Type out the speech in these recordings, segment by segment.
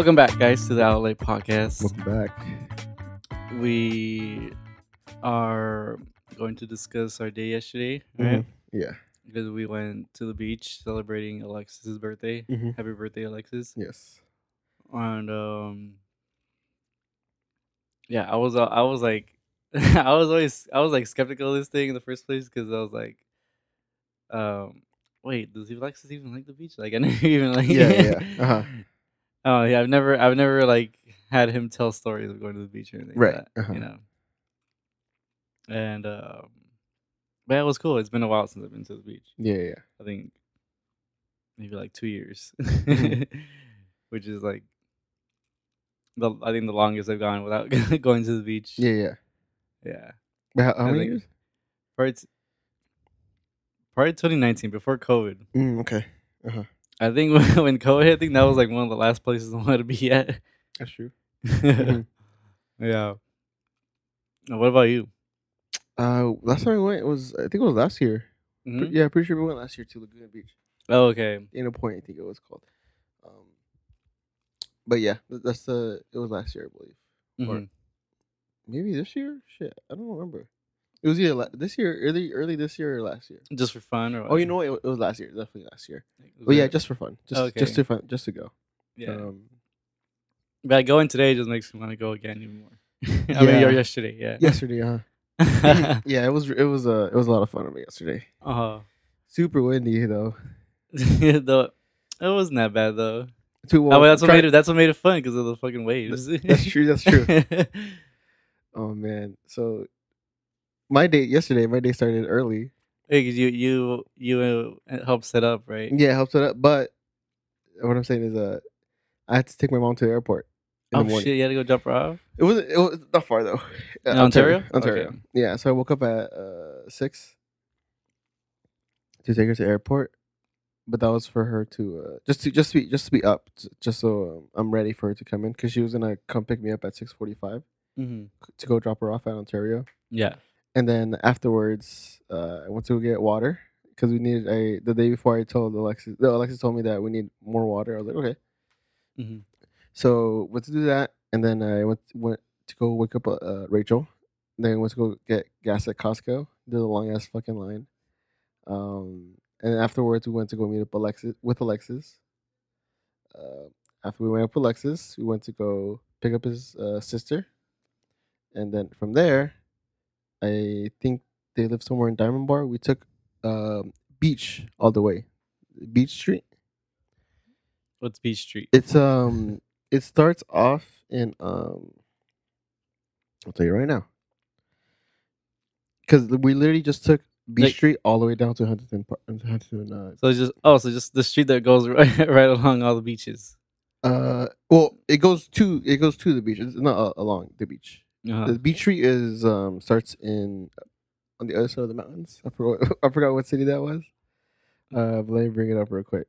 Welcome back, guys, to the Out Late podcast. Welcome back. We are going to discuss our day yesterday, right? Mm-hmm. Yeah. Because we went to the beach celebrating Alexis's birthday. Mm-hmm. Happy birthday, Alexis. Yes. And yeah, I was like, I was like skeptical of this thing in the first place because I was like, wait, does Alexis even like the beach? Like, I never even like. Yeah. Uh-huh. Oh yeah, I've never like had him tell stories of going to the beach or anything. Right. Like that, uh-huh. You know. And but it was cool. It's been a while since I've been to the beach. Yeah. I think maybe like 2 years, which is like I think the longest I've gone without going to the beach. Yeah. But how many years? Probably 2019, before COVID. Okay. Uh-huh. I think when COVID hit, I think that was like one of the last places I wanted to be at. That's true. Mm-hmm. Yeah. Now, what about you? Last time I went I think it was last year. Mm-hmm. Yeah, I'm pretty sure we went last year to Laguna Beach. Oh, okay. Dana Point, I think it was called. But yeah, it was last year, I believe. Mm-hmm. Or maybe this year? Shit, I don't remember. It was either this year, early this year, or last year. Just for fun, or what? Oh, you know what? It was last year, definitely last year. But yeah, just for fun, just to go. Yeah. But going today just makes me want to go again even more. I mean, or yesterday, yeah. Yesterday, huh? Yeah, it was a lot of fun on me yesterday. Uh huh. Super windy though. Though it wasn't that bad though. That's what made it fun because of the fucking waves. That's true. Oh man, so. My day started early. Hey, cause you helped set up, right? Yeah, helped set up. But what I'm saying is, I had to take my mom to the airport. Oh shit! You had to go drop her off. It was not far though. In Ontario. Okay. Yeah. So I woke up at 6 to take her to the airport, but that was for her to just to be up, just so I'm ready for her to come in because she was gonna come pick me up at 6:45 to go drop her off at Ontario. Yeah. And then afterwards, I went to go get water because we needed. The day before, I told Alexis. No, Alexis told me that we need more water. I was like, okay. Mm-hmm. So went to do that, and then I went to go wake up Rachel. And then went to go get gas at Costco. Did a long ass fucking line. And afterwards, we went to go meet up with Alexis. After we went up with Alexis, we went to go pick up his sister, and then from there. I think they live somewhere in Diamond Bar. We took Beach all the way. Beach Street. What's Beach Street? It's it starts off in I'll tell you right now. Cause we literally just took Beach Street all the way down to Huntington Park. So just the street that goes right along all the beaches. It goes to the beach. It's not along the beach. Uh-huh. The Beach Street is starts in on the other side of the mountains. I forgot what city that was. But let me bring it up real quick.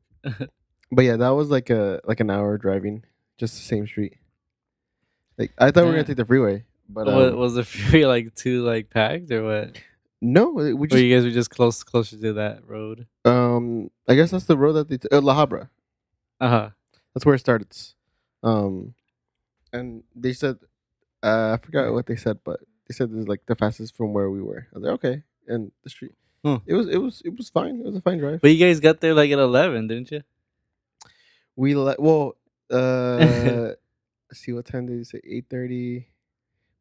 But yeah, that was like an hour driving, just the same street. Like I thought we were gonna take the freeway, but was the freeway too packed or what? No, you guys were just closer to that road. I guess that's the road that they La Habra. Uh huh. That's where it starts. And they said. I forgot what they said, but they said it was the fastest from where we were. I was like, okay, and the street. Huh. It was fine. It was a fine drive. But you guys got there at 11, didn't you? We let's see, what time did you say? 8:30.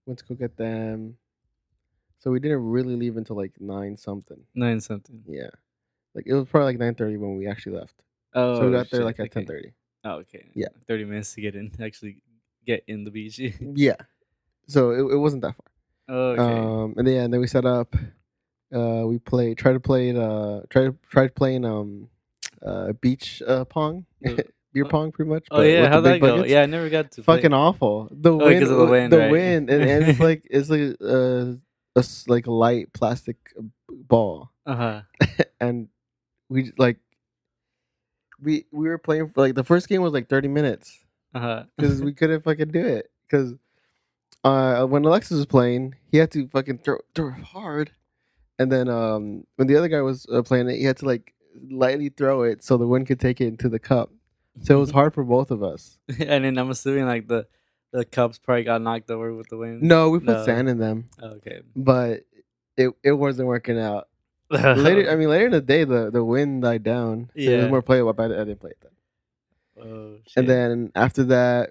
Went to go get them. So we didn't really leave until 9-something. 9-something. Yeah, it was probably 9:30 when we actually left. Oh, so we got there at 10:30. Oh, okay. Yeah, 30 minutes to get in the beach. Yeah. So it wasn't that far. Okay. And then we set up. We tried playing beach pong, beer pong, pretty much. Oh yeah, how'd that go? Yeah, I never got to. Fucking play. Awful. The wind, and it's like a light plastic ball. Uh huh. And we were playing for the first game was 30 minutes. Uh huh. Because we couldn't fucking do it because. When Alexis was playing, he had to fucking throw hard, and then when the other guy was playing it, he had to lightly throw it so the wind could take it into the cup. So it was hard for both of us. And then I'm assuming like the cups probably got knocked over with the wind. No, we put sand in them. Oh, okay. But it wasn't working out. Later in the day, the wind died down. So yeah. It was more playable, but I didn't play it then. Oh, shit. And then after that,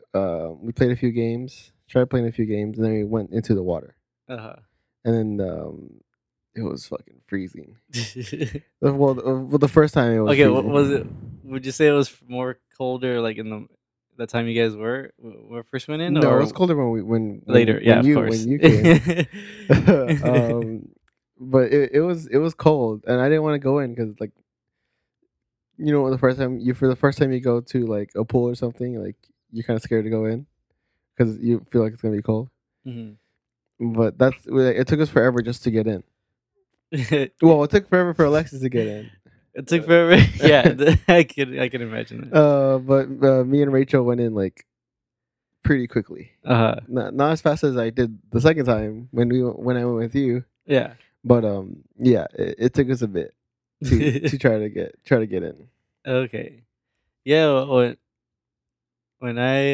we played a few games. Tried playing a few games, and then we went into the water. Uh-huh. And then it was fucking freezing. well, the first time it was okay. Freezing. Was it? Would you say it was more colder, like in the time you guys were first went in? No, it was colder when later. When you came. But it was cold, and I didn't want to go in because like, you know, for the first time you go to like a pool or something, like you're kind of scared to go in because you feel like it's gonna be cold. Mm-hmm. But it took us forever just to get in. Well, it took forever for Alexis to get in. It took forever. Yeah, I can imagine that. But me and Rachel went in like pretty quickly. Not as fast as I did the second time when I went with you. Yeah. But yeah, it took us a bit to try to get in. Okay. Yeah. When I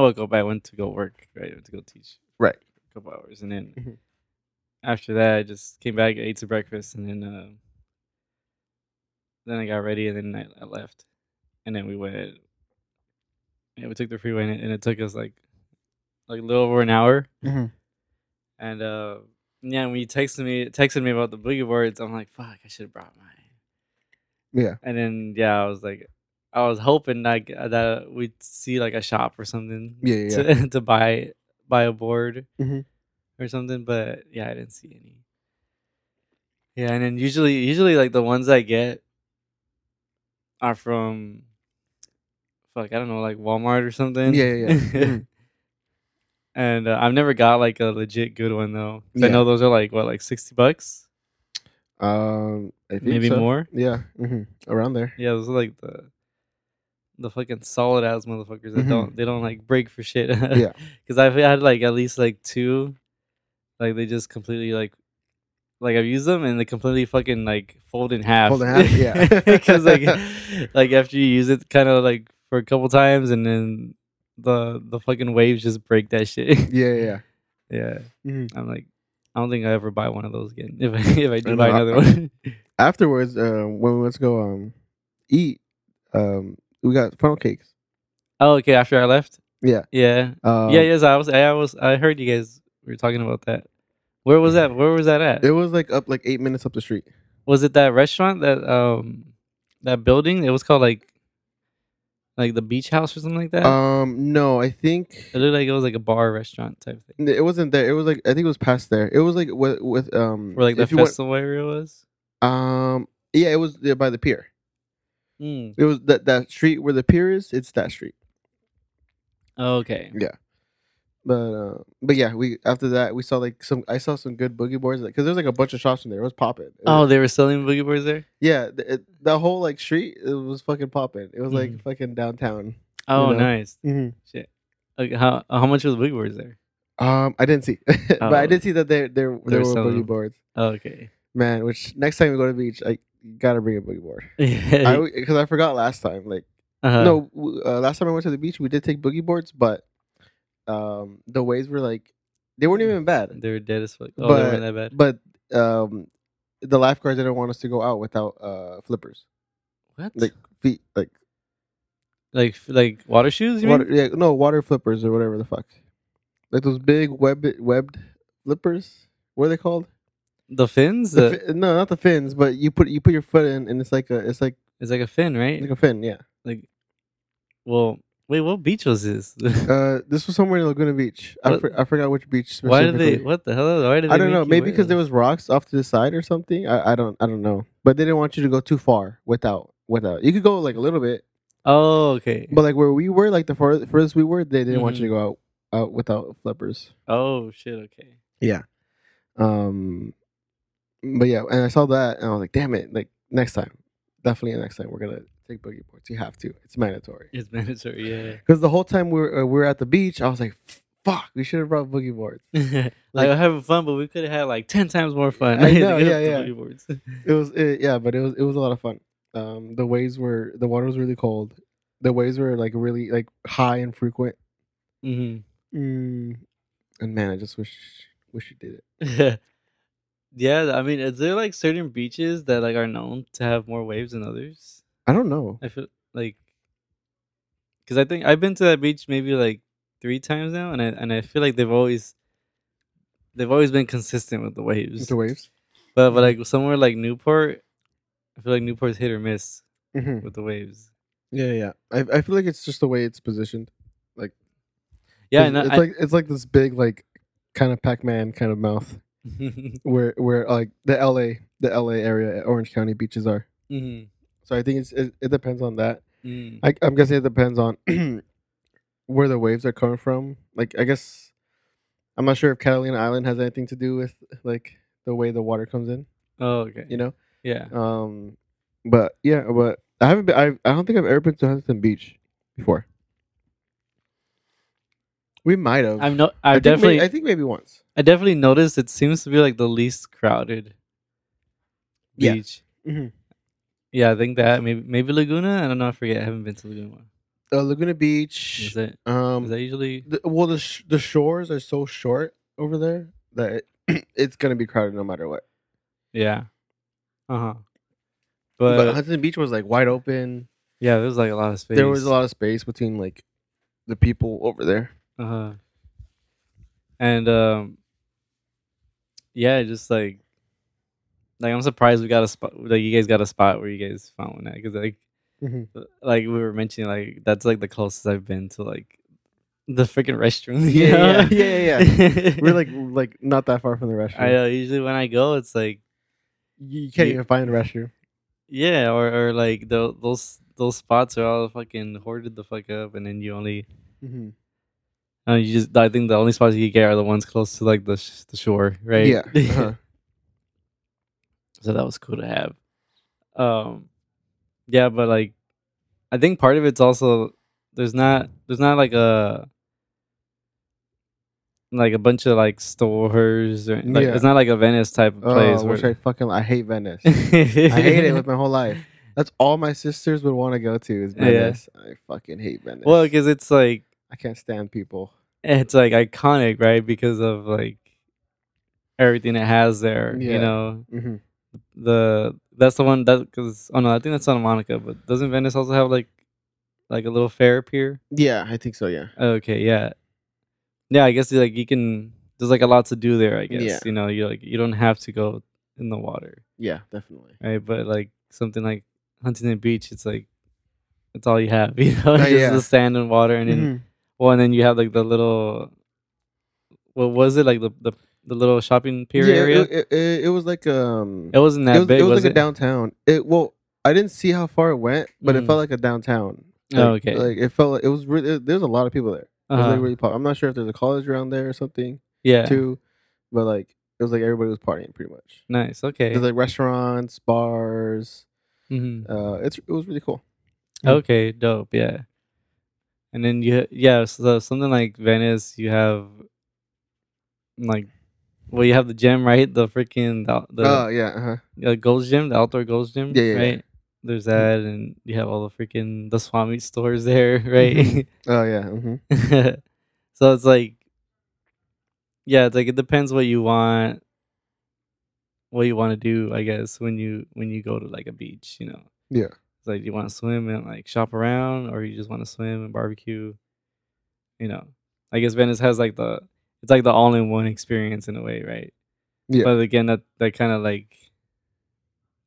woke up, I went to go work, right? I went to go teach. Right. A couple hours. And then after that, I just came back, ate some breakfast, and then I got ready, and then I left. And then we went. And we took the freeway, and it took us like a little over an hour. Mm-hmm. And when you texted me about the boogie boards, I'm like, fuck, I should have brought mine. Yeah. And then, yeah, I was like, I was hoping like that we'd see like a shop or something to buy a board or something, but yeah, I didn't see any. Yeah, and then usually like the ones I get are from I don't know, like Walmart or something. And I've never got like a legit good one though. Yeah. I know those are like $60. I think maybe so. More. Yeah, around there. Yeah, those are like the fucking solid ass motherfuckers that don't like break for shit. Yeah, because I've had like at least like two, like they just completely like I've used them and they completely fucking like fold in half. Yeah, because like after you use it kind of like for a couple times and then the fucking waves just break that shit. Yeah. Mm-hmm. I'm like, I don't think I ever buy one of those again. If I do buy another one. Afterwards, when we went to go eat, we got funnel cakes. Oh, okay. After I left. Yeah. Yeah. Yes, I was. I heard you guys were talking about that. Where was that at? It was up 8 minutes up the street. Was it that restaurant that building? It was called like the Beach House or something like that. No, I think it looked like it was like a bar restaurant type thing. It wasn't there. It was I think it was past there. It was where the festival area was. Yeah, it was by the pier. It was that street where the pier is. It's that street. Oh, okay. Yeah, but yeah, we after that we saw some good boogie boards because there was a bunch of shops in there. It was popping. Oh, they were selling boogie boards there. Yeah, the whole street it was fucking popping. It was fucking downtown. Oh, you know? Nice. Mm-hmm. Shit. Like, how much was the boogie boards there? I didn't see, but I did see that there were boogie boards. Oh, okay. Man, which next time we go to the beach, you gotta bring a boogie board. Because I forgot last time. Last time I went to the beach, we did take boogie boards, but the waves were they weren't even bad. They were dead as fuck. They weren't that bad. But the lifeguards didn't want us to go out without flippers. What? Feet, like water shoes? You mean? Yeah, no, water flippers or whatever the fuck. Like those big webbed flippers. What are they called? The fins? No, not the fins, but you put your foot in and it's like a fin, right? Like a fin, yeah. Wait, what beach was this? This was somewhere in Laguna Beach. I forgot which beach specifically. Why did they I don't know, maybe because there was rocks off to the side or something. I don't know. But they didn't want you to go too far without. You could go a little bit. Oh, okay. But where we were, the furthest we were, they didn't want you to go out without flippers. Oh shit, okay. Yeah. But yeah, and I saw that, and I was like, "Damn it! Next time, definitely next time, we're gonna take boogie boards. You have to. It's mandatory. Yeah. Because the whole time we were at the beach, I was like, "Fuck, we should have brought boogie boards. We're having fun, but we could have had 10 times more fun. I know, yeah. Boogie boards. It was, but it was a lot of fun. The water was really cold. The waves were like really like high and frequent. Mm-hmm. And man, I just wish you did it. Yeah, I mean, is there like certain beaches that like are known to have more waves than others? I don't know. I feel like because I think I've been to that beach maybe like 3 times now, and I feel like they've always been consistent with the waves. With the waves, but like somewhere like Newport, I feel like Newport's hit or miss mm-hmm. with the waves. Yeah. I feel like it's just the way it's positioned. Like, yeah, and it's like this big like kind of Pac-Man kind of mouth. where like the LA area, Orange County beaches are. Mm-hmm. So I think it depends on that. Mm. I'm guessing it depends on where the waves are coming from. Like I guess I'm not sure if Catalina Island has anything to do with like the way the water comes in. Oh, okay. You know? Yeah. But I haven't been, I don't think I've ever been to Huntington Beach before. We might have. I think maybe once. I definitely noticed it seems to be like the least crowded beach. Yeah, mm-hmm. Yeah, I think that maybe Laguna. I don't know. I forget. I haven't been to Laguna. Laguna Beach. Is it? Is that usually? The shores are so short over there that it's gonna be crowded no matter what. Yeah. But Huntington Beach was like wide open. Yeah, there was like a lot of space. There was a lot of space between like the people over there. And yeah, just like I'm surprised we got a spot. Like you guys got a spot where you guys found one at, because like, mm-hmm. like we were mentioning, like that's like the closest I've been to like the freaking restroom. Yeah. We're like not that far from the restroom. I know. Usually when I go, it's like you can't even find a restroom. Yeah, or like those spots are all fucking hoarded the fuck up, and then you only. Mm-hmm. I think the only spots you get are the ones close to like the shore, right? Yeah. Uh-huh. So that was cool to have. Yeah, but like, I think part of it's also there's not like a bunch of like stores or like, yeah. It's not like a Venice type of place. I hate Venice. I hate it with my whole life. That's all my sisters would want to go to is Venice. Yeah. I fucking hate Venice. Well, because it's like. I can't stand people. It's like iconic, right? Because of like everything it has there, yeah. You know. Mm-hmm. That's the one that because oh no, I think that's Santa Monica, but doesn't Venice also have like a little fair pier? Yeah, I think so. Yeah. Okay. Yeah. Yeah, I guess like you can. There's like a lot to do there. I guess yeah. You know you don't have to go in the water. Yeah, definitely. Right, but like something like Huntington Beach, it's like that's all you have. You know, just yeah. The sand and water, and then. Mm-hmm. Well, and then you have like the little, what was it like the little shopping pier area? It was like it wasn't that big. It was like a downtown. I didn't see how far it went, but it felt like a downtown. Like, oh, okay. Like it felt like it was really. There's a lot of people there. Uh-huh. It was like really popular. I'm not sure if there's a college around there or something. Yeah. Too, but like it was like everybody was partying pretty much. Nice. Okay. There's like restaurants, bars. Mm-hmm. It was really cool. Okay. Dope. Yeah. And then so something like Venice, you have like, well, you have the gym, right? The freaking Gold's Gym, the outdoor Gold's Gym, right? Yeah. There's that, and you have all the freaking the Swami stores there, right? Mm-hmm. Oh yeah. Mm-hmm. So it's like, yeah, it's like it depends what you want to do, I guess, when you go to like a beach, you know? Yeah. Like, do you want to swim and like shop around, or you just want to swim and barbecue? You know, I guess Venice has like it's like the all-in-one experience in a way, right? Yeah. But again, that kind of like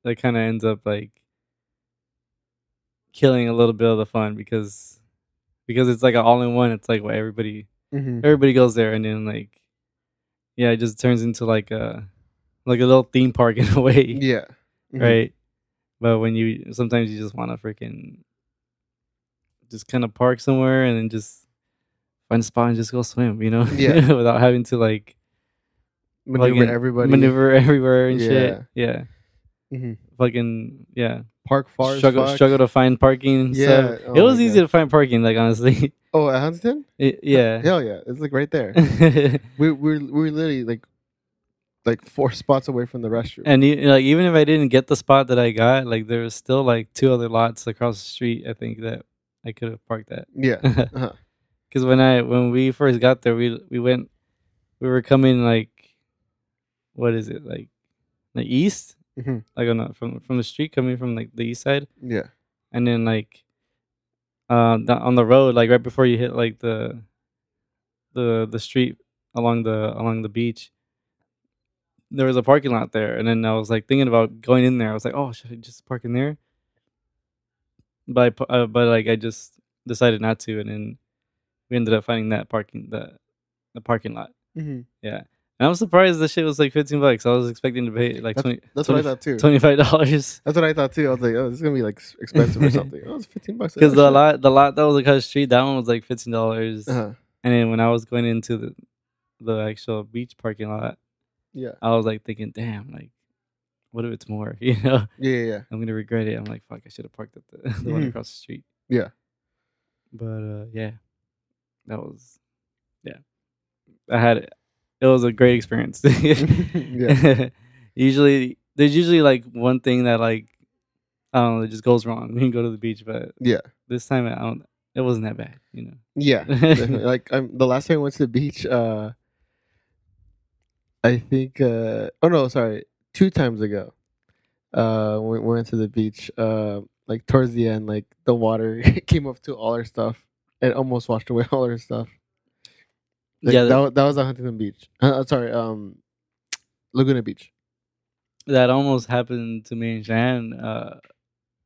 that kind of ends up like killing a little bit of the fun because it's like an all-in-one. It's like what everybody goes there, and then like yeah, it just turns into like a little theme park in a way. Yeah. Mm-hmm. Right. But when sometimes you just want to freaking just kind of park somewhere and then just find a spot and just go swim, you know? Yeah. Without having to like maneuver everywhere and shit. Yeah. Mm-hmm. Fucking, yeah. Park far. Struggle to find parking and stuff. Oh, it was easy to find parking, like honestly. Oh, at Huntington? Yeah. Hell yeah. It's like right there. We literally like like 4 spots away from the restroom. And like even if I didn't get the spot that I got, like there was still like 2 other lots across the street, I think, that I could have parked at. Yeah. Uh-huh. Cuz when we first got there, we were coming like, what is it? Like the east? Mm-hmm. Like from the street, coming from like the east side. Yeah. And then like on the road, like right before you hit like the street along the beach, there was a parking lot there, and then I was like thinking about going in there. I was like, oh, should I just park in there? But like I just decided not to, and then we ended up finding the parking lot. Mm-hmm. Yeah, and I was surprised the shit was like $15. I was expecting to pay like $25. That's what I thought too. I was like, oh, this is gonna be like expensive or something. Oh, it's $15. Because the lot that was across the street, that one was like $15. Uh-huh. And then when I was going into the actual beach parking lot, yeah, I was like thinking, damn, like, what if it's more? You know? Yeah. I'm gonna regret it. I'm like, fuck, I should have parked at the one across the street. Yeah. But yeah, that was, yeah, I had it. It was a great experience. Yeah. Usually, there's usually like one thing that like, I don't know, it just goes wrong. We can go to the beach, but yeah, this time it wasn't that bad, you know. Yeah, definitely. Like the last time I went to the beach, I think, 2 times ago, we went to the beach, like towards the end, like the water came up to all our stuff and almost washed away all our stuff. Like, yeah, that was on Huntington Beach. Laguna Beach. That almost happened to me and Jan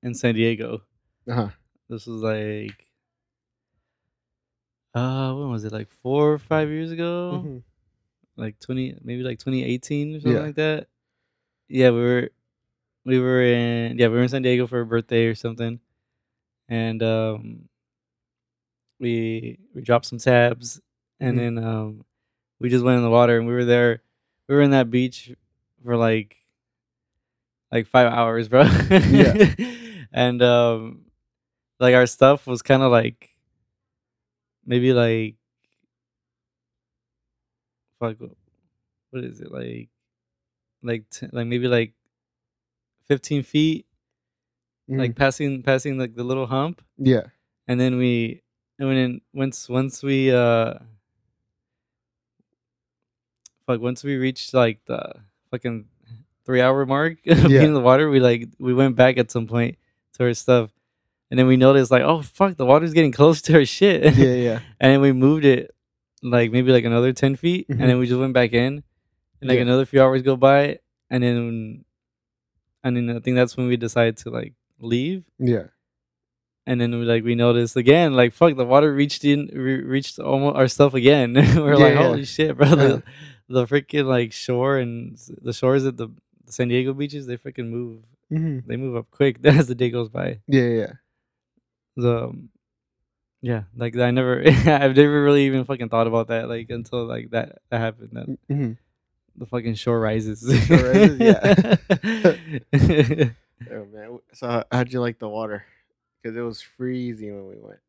in San Diego. Uh-huh. This was like, when was it? Like 4 or 5 years ago? Mm-hmm. Like 2018 or something, yeah, like that. Yeah, we were in San Diego for a birthday or something, and we dropped some tabs, and mm-hmm, then we just went in the water, and we were there. We were in that beach for like 5 hours, bro. Yeah, and like our stuff was kind of like maybe like, like, what is it, like maybe like 15 feet, mm-hmm, like passing like the little hump. Yeah. And then once we reached like the fucking 3-hour mark of being in the water, we went back at some point to our stuff, and then we noticed like, oh fuck, the water's getting close to our shit. Yeah. And then we moved it like maybe like another 10 feet, mm-hmm, and then we just went back in, and like another few hours go by, and then I think that's when we decided to like leave. Yeah. And then we noticed again, like fuck, the water reached almost our stuff again. We're holy shit, bro! The freaking like shore and the shores at the San Diego beaches, they freaking move. Mm-hmm. They move up quick as the day goes by. Yeah. So. Yeah, like I've never really even fucking thought about that, like until like that happened. That mm-hmm, the fucking shore rises. Yeah. Oh man, so how'd you like the water? Because it was freezing when we went.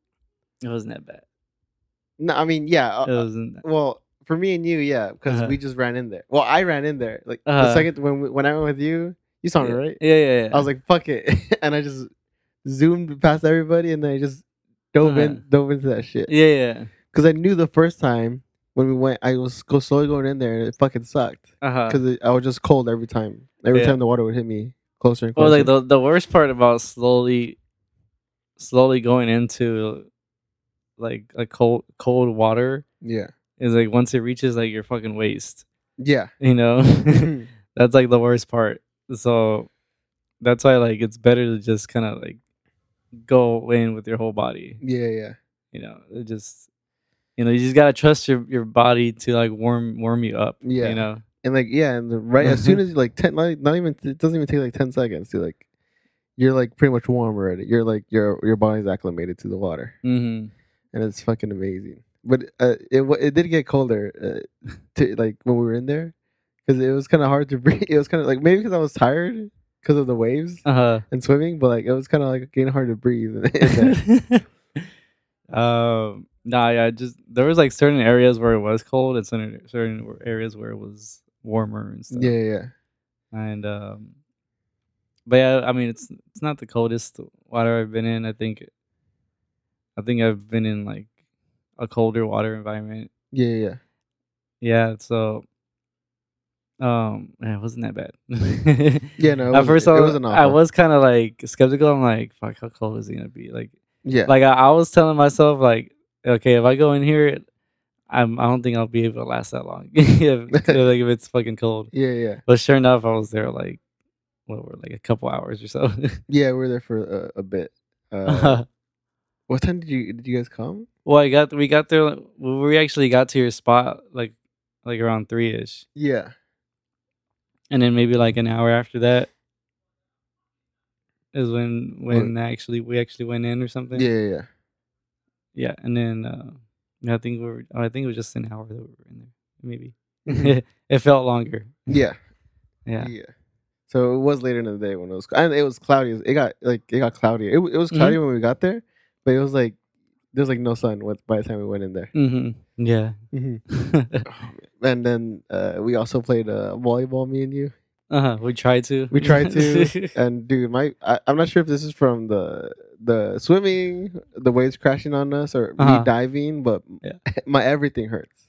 It wasn't that bad. No, I mean, yeah. It wasn't. Well, for me and you, yeah, because we just ran in there. Well, I ran in there like the second when I went with you. You saw me, right? Yeah. I was like, fuck it, and I just zoomed past everybody, and then I just dove into that shit. Yeah. Because I knew the first time when we went, I was slowly going in there, and it fucking sucked. Because I was just cold every time. Every time the water would hit me closer and closer. Well, like the worst part about slowly going into like a cold water. Yeah. Is like once it reaches like your fucking waist. Yeah. You know, that's like the worst part. So that's why like it's better to just kind of like go in with your whole body. Yeah. You know, it just, you know, you just gotta trust your body to like warm you up. Yeah. You know, and like, yeah, and right as soon as you like it doesn't even take like 10 seconds to like, you're like pretty much warm already. You're like your body's acclimated to the water, mm-hmm, and it's fucking amazing. But it did get colder to like when we were in there, because it was kind of hard to breathe. It was kind of like maybe because I was tired, because of the waves and swimming, but like it was kind of like getting hard to breathe. There was like certain areas where it was cold and certain areas where it was warmer and stuff. Yeah. And but yeah, I mean, it's not the coldest water I've been in. I think I've been in like a colder water environment. Yeah. So, it wasn't that bad. Yeah, no. At first, I was kind of like skeptical. I'm like, fuck, how cold is it gonna be? Like, yeah. Like I was telling myself, like, okay, if I go in here, I don't think I'll be able to last that long. If it's fucking cold. Yeah. But sure enough, I was there like, a couple hours or so. Yeah, we were there for a bit. What time did you guys come? Well, we got there. We actually got to your spot like around 3-ish. Yeah. And then maybe like an hour after that is when we actually went in or something. Yeah. And then I think it was just an hour that we were in there. Maybe it felt longer. Yeah. So it was later in the day when it was, and it was cloudy. It got cloudy. It was cloudy when we got there, but it was like. There's like no sun by the time we went in there. Mm-hmm. Yeah. Mm-hmm. And then we also played volleyball, me and you. We tried to. And dude, I'm not sure if this is from the swimming, the waves crashing on us, or me diving, but my everything hurts.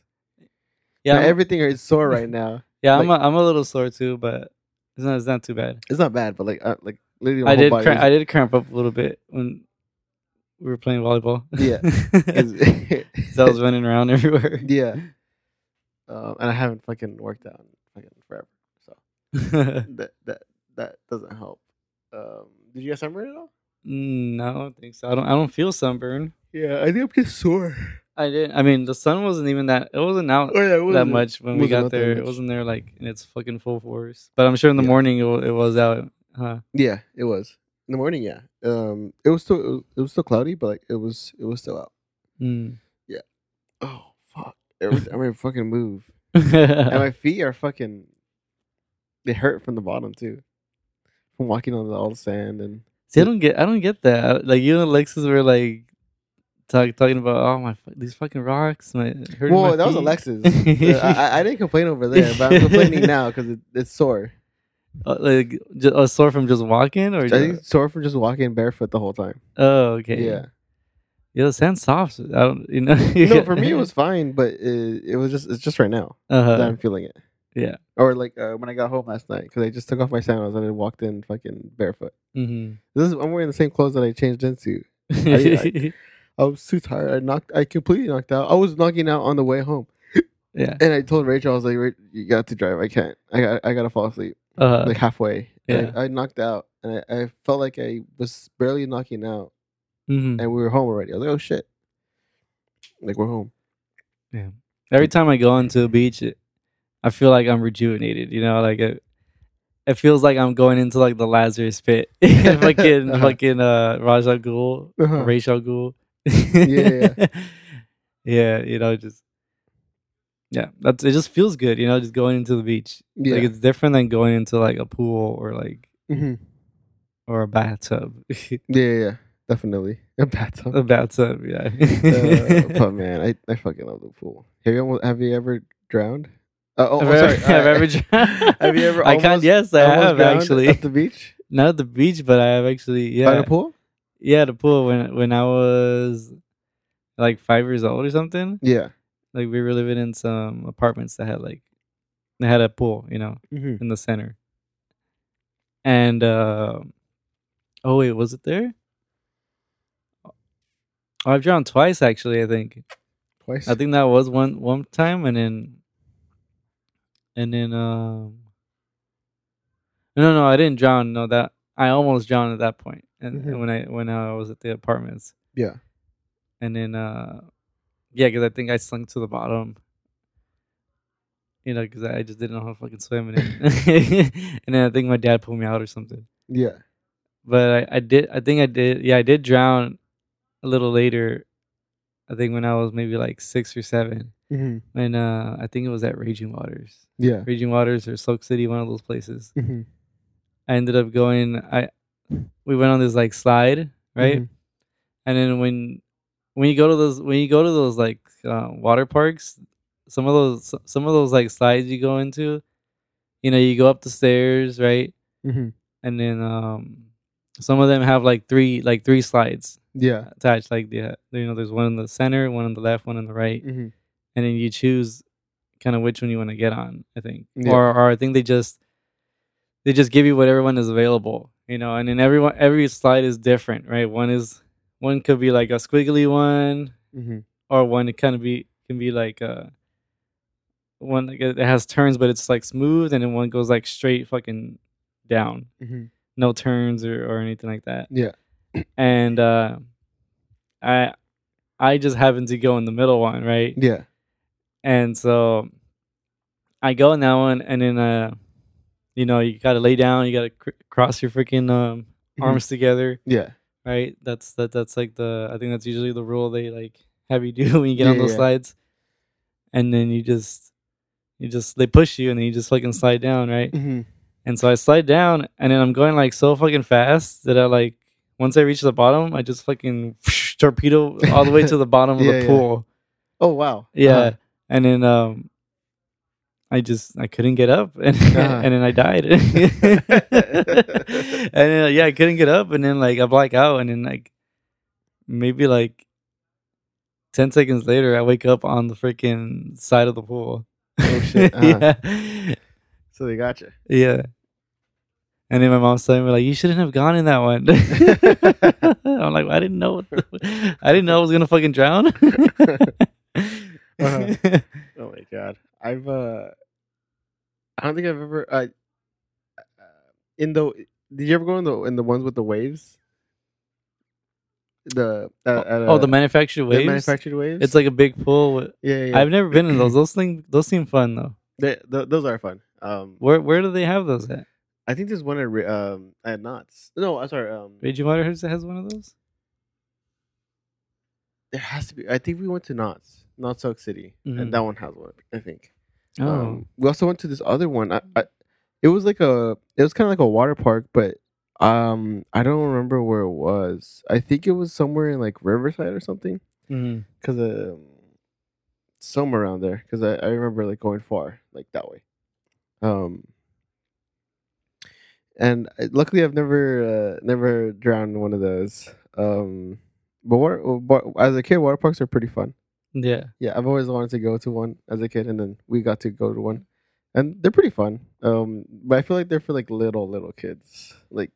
Yeah, everything is sore right now. Yeah, like, I'm a little sore too, but it's not too bad. It's not bad, but like literally my whole body. I did cramp up a little bit when. We were playing volleyball. Yeah. So I was running around everywhere. Yeah. And I haven't fucking worked out in forever. So that doesn't help. Did you get sunburned at all? No, I don't think so. I don't feel sunburned. Yeah, I think I'm just sore. The sun wasn't even that. It wasn't out that much when we got there. It wasn't there like in its fucking full force. But I'm sure in the morning it was out. Huh? Yeah, it was. In the morning, yeah. It was still cloudy, but like it was still out. Yeah. Oh fuck! I'm gonna fucking move, and my feet are fucking. They hurt from the bottom too, from walking on all the sand and. See, I don't get that. Like you and Alexis were like, talking about these fucking rocks. Whoa, that was Alexis. I didn't complain over there, but I'm complaining now because it's sore. Sore from just walking, or sore from just walking barefoot the whole time. Oh, okay. Yeah, the sand's soft. I don't, you know. No, for me it was fine, but it's just right now that I'm feeling it. Yeah, or like when I got home last night because I just took off my sandals and I walked in fucking barefoot. Mm-hmm. I'm wearing the same clothes that I changed into. I was too tired. I completely knocked out. I was knocking out on the way home. Yeah, and I told Rachel, I was like, "You got to drive. I can't. I gotta fall asleep." Like halfway. Yeah. I knocked out and I felt like I was barely knocking out. Mm-hmm. And we were home already. I was like, oh shit. Like we're home. Yeah. Every time I go onto the beach, I feel like I'm rejuvenated, you know, like it feels like I'm going into like the Lazarus pit. fucking Raj Al Ghul, Ra's al Ghul. Yeah, you know, just yeah, it just feels good, you know, just going into the beach. Yeah. Like it's different than going into like a pool or like or a bathtub. yeah, definitely a bathtub. Yeah, but man, I fucking love the pool. Have you ever drowned? Have you ever? Yes, I have actually. At the beach? Not at the beach, but I have actually. Yeah, by the pool. Yeah, the pool when I was like 5 years old or something. Yeah. Like we were living in some apartments that had a pool, you know, in the center. And was it there? Oh, I've drowned twice actually. I think twice. I think that was one time, and then no, I didn't drown. No, that I almost drowned at that point, and when I was at the apartments. Yeah, and then. Yeah, because I think I sunk to the bottom. You know, because I just didn't know how to fucking swim in it. And then I think my dad pulled me out or something. Yeah. But I did. Yeah, I did drown a little later. I think when I was maybe like 6 or 7. And I think it was at Raging Waters. Yeah. Raging Waters or Soak City, one of those places. I ended up going. We went on this like slide, right? And then when you go to those like water parks, some of those like slides you go into, you know, you go up the stairs, right? Mm-hmm. And then some of them have like three slides. Yeah. Attached, like there's one in the center, one on the left, one on the right, mm-hmm. and then you choose kind of which one you want to get on. I think, yeah. or I think they just give you whatever one is available, you know. And then every slide is different, right? One could be like a squiggly one, mm-hmm. or one it kind of can be like a one that has turns, but it's like smooth, and then one goes like straight fucking down, mm-hmm. no turns or anything like that. Yeah. And I just happened to go in the middle one, right? Yeah. And so I go in that one, and then you know, you gotta lay down, you gotta cross your freaking mm-hmm. arms together. Yeah. Right. That's like I think that's usually the rule they like have you do when you get on those slides. And then you just they push you, and then you just fucking slide down, right? Mm-hmm. And so I slide down, and then I'm going like so fucking fast that I like once I reach the bottom, I just fucking torpedo all the way to the bottom of the pool. Yeah. Oh wow. Yeah. Uh-huh. And then I couldn't get up, and uh-huh. and then I died. And then I couldn't get up, and then like I black out, and then like maybe like 10 seconds later I wake up on the freaking side of the pool. Oh shit. Uh-huh. Yeah. So they got you. Yeah. And then my mom's telling me, like, you shouldn't have gone in that one. I'm like, well, I didn't know I was going to fucking drown. Uh-huh. Oh, my God. I don't think I've ever, did you ever go in the ones with the waves? The manufactured waves? The manufactured waves? It's like a big pool. I've never been in those. Those seem fun, though. Those are fun. Where do they have those at? I think there's one at Knott's. No, I'm sorry. Raging Waters has one of those? There has to be. I think we went to Knott's Soak City, mm-hmm. and that one has one, I think. Oh. We also went to this other one. It was kind of like a water park, but I don't remember where it was. I think it was somewhere in like Riverside or something, because mm-hmm. Somewhere around there. Because I remember like going far like that way. And luckily, I've never drowned in one of those. But as a kid, water parks are pretty fun. Yeah, yeah. I've always wanted to go to one as a kid, and then we got to go to one, and they're pretty fun. But I feel like they're for like little kids. Like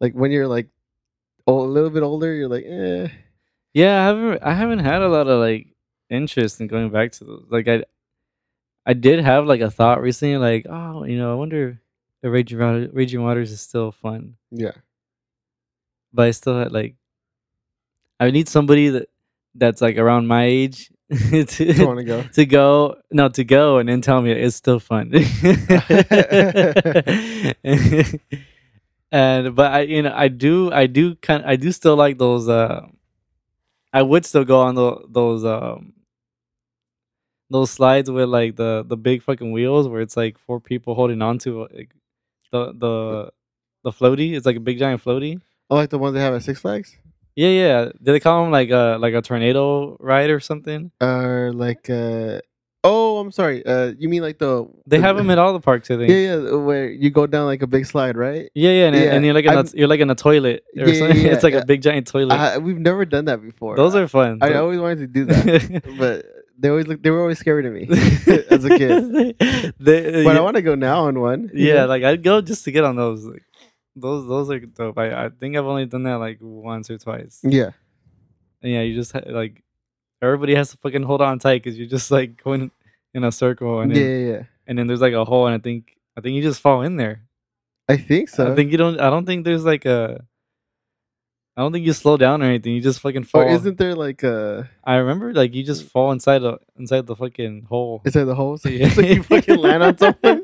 when you're like a little bit older, you're like, eh. Yeah, I haven't had a lot of like interest in going back to those. Like I did have like a thought recently, like, oh, you know, I wonder. Raging Waters is still fun. Yeah. But I still had like I need somebody that's like around my age to go and then tell me it's still fun. And but I do still like those I would still go on those slides with like the big fucking wheels where it's like four people holding on to like, the floaty. It's like a big giant floaty. Oh, like the ones they have at Six Flags? Yeah. Did they call them like a tornado ride or something? Oh, I'm sorry. You mean like they have them at all the parks, I think. Yeah, where you go down like a big slide, right? Yeah, and you're like in a toilet or something. Yeah, it's like a big giant toilet. We've never done that before. Those are fun. I always wanted to do that, but they were always scary to me as a kid. I want to go now on one. Yeah, like I'd go just to get on those. Like, those are dope. I think I've only done that like once or twice. Yeah, and yeah, you just like everybody has to fucking hold on tight because you're just like going in a circle and and then there's like a hole and I think you just fall in there. I think so. I don't think there's like a. I don't think you slow down or anything. You just fucking fall. Or isn't there like a? I remember like you just fall inside the fucking hole. Inside the hole, so yeah. You fucking land on someone.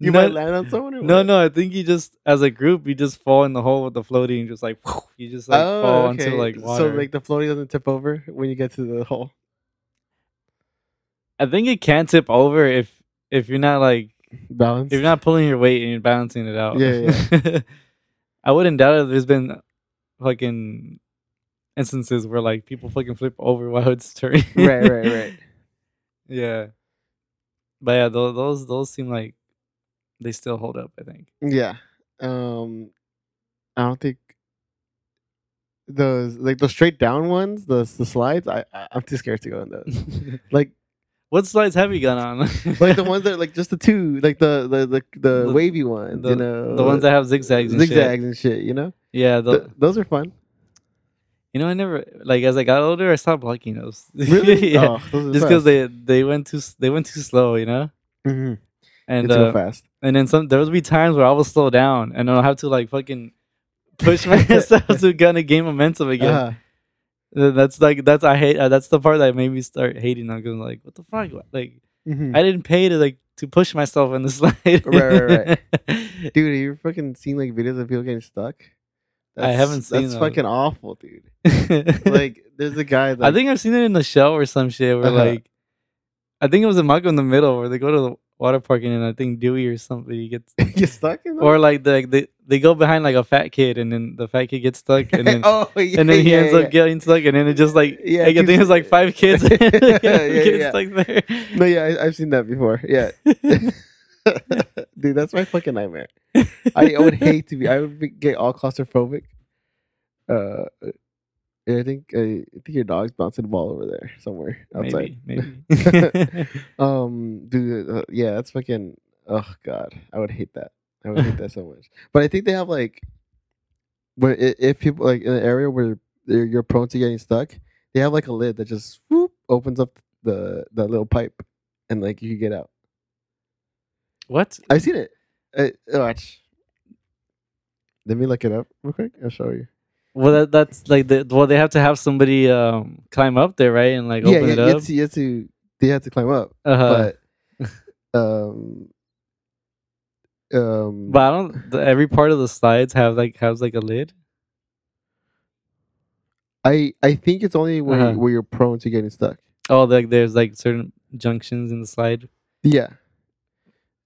You might land on someone. Or no, no. I think you just as a group you just fall in the hole with the floaty and just like whoosh, you just like fall onto like water. So like the floaty doesn't tip over when you get to the hole. I think it can tip over if you're not like balanced. If you're not pulling your weight and you're balancing it out. Yeah. I wouldn't doubt it. There's been fucking instances where like people fucking flip over while it's turning. Right. Yeah, but yeah, those seem like They still hold up, I think. Yeah. I don't think those, like, the straight down ones, the slides, I'm too scared to go in those. Like, what slides have you gone on? Like the ones that, like, just the two, like the wavy ones, you know, the ones that have zigzags and shit, you know. Yeah, those are fun. You know, I never, like, as I got older, I stopped liking those. Really? Yeah. Oh, those are just because they went too slow, you know. Mm-hmm. And too fast. And then some. There would be times where I would slow down, and I'll have to, like, fucking push myself to kind of gain momentum again. Uh-huh. That's the part that made me start hating. I'm going, like, what the fuck? Like, mm-hmm. I didn't pay to, like, to push myself in the slide. right. Dude, have you fucking seen, like, videos of people getting stuck? I haven't seen that. That's fucking awful, dude. Like, there's a guy that, I think I've seen it in the show or some shit where, uh-huh, like, I think it was a Mako in the Middle where they go to the water park and I think Dewey or somebody gets get stuck in them? Or like they go behind, like, a fat kid, and then the fat kid gets stuck, and then he ends up getting stuck, and then it just, like, I think it's like 5 kids stuck there. No, yeah, I've seen that before. Yeah. Dude, that's my fucking nightmare. I would hate to be. I would get all claustrophobic. I think your dog's bouncing a ball over there somewhere outside. Maybe. Dude, yeah, that's fucking. Oh God, I would hate that. I would hate that so much. But I think they have, like, where if people, like, in an area where you're prone to getting stuck, they have, like, a lid that just whoop opens up the little pipe, and, like, you can get out. What? I've seen it. Watch. Let me look it up real quick. I'll show you. Well, that's like they have to have somebody climb up there, right? And, like, open it up. They have to climb up. Uh-huh. But but I don't. Every part of the slides has a lid. I think it's only where you're prone to getting stuck. Oh, like there's, like, certain junctions in the slide. Yeah.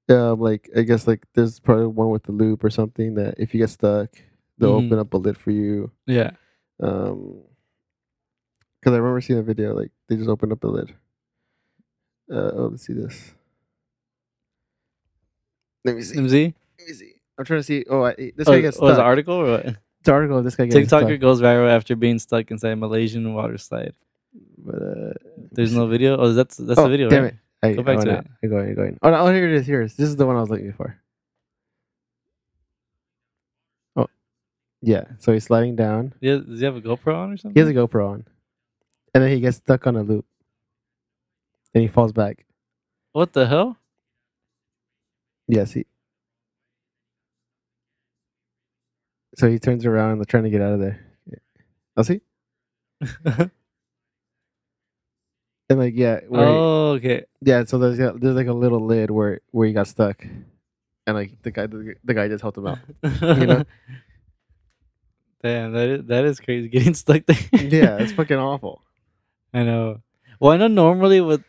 Like, I guess, like, there's probably one with the loop or something that if you get stuck, they'll open up a lid for you. Yeah. Because I remember seeing a video, like, they just opened up the lid. Let's see this. Let me see. I'm trying to see. This guy gets stuck. Oh, it's an article or what? It's an article. This guy gets stuck. TikToker goes viral after being stuck inside a Malaysian water slide. But there's no video. Oh, that's the video. Damn, right? It. Go back to it. You're going. Oh, no, here it is. This is the one I was looking for. Oh, yeah. So he's sliding down. Yeah. Does he have a GoPro on or something? He has a GoPro on, and then he gets stuck on a loop, and he falls back. What the hell? Yes, he. So he turns around, and trying to get out of there. Yeah. Oh, see. And, like, yeah. Okay. Yeah, so there's like a little lid where he got stuck, and, like, the guy just helped him out. You know. Damn, that is crazy. Getting stuck there. Yeah, it's fucking awful. I know. Well, I know normally that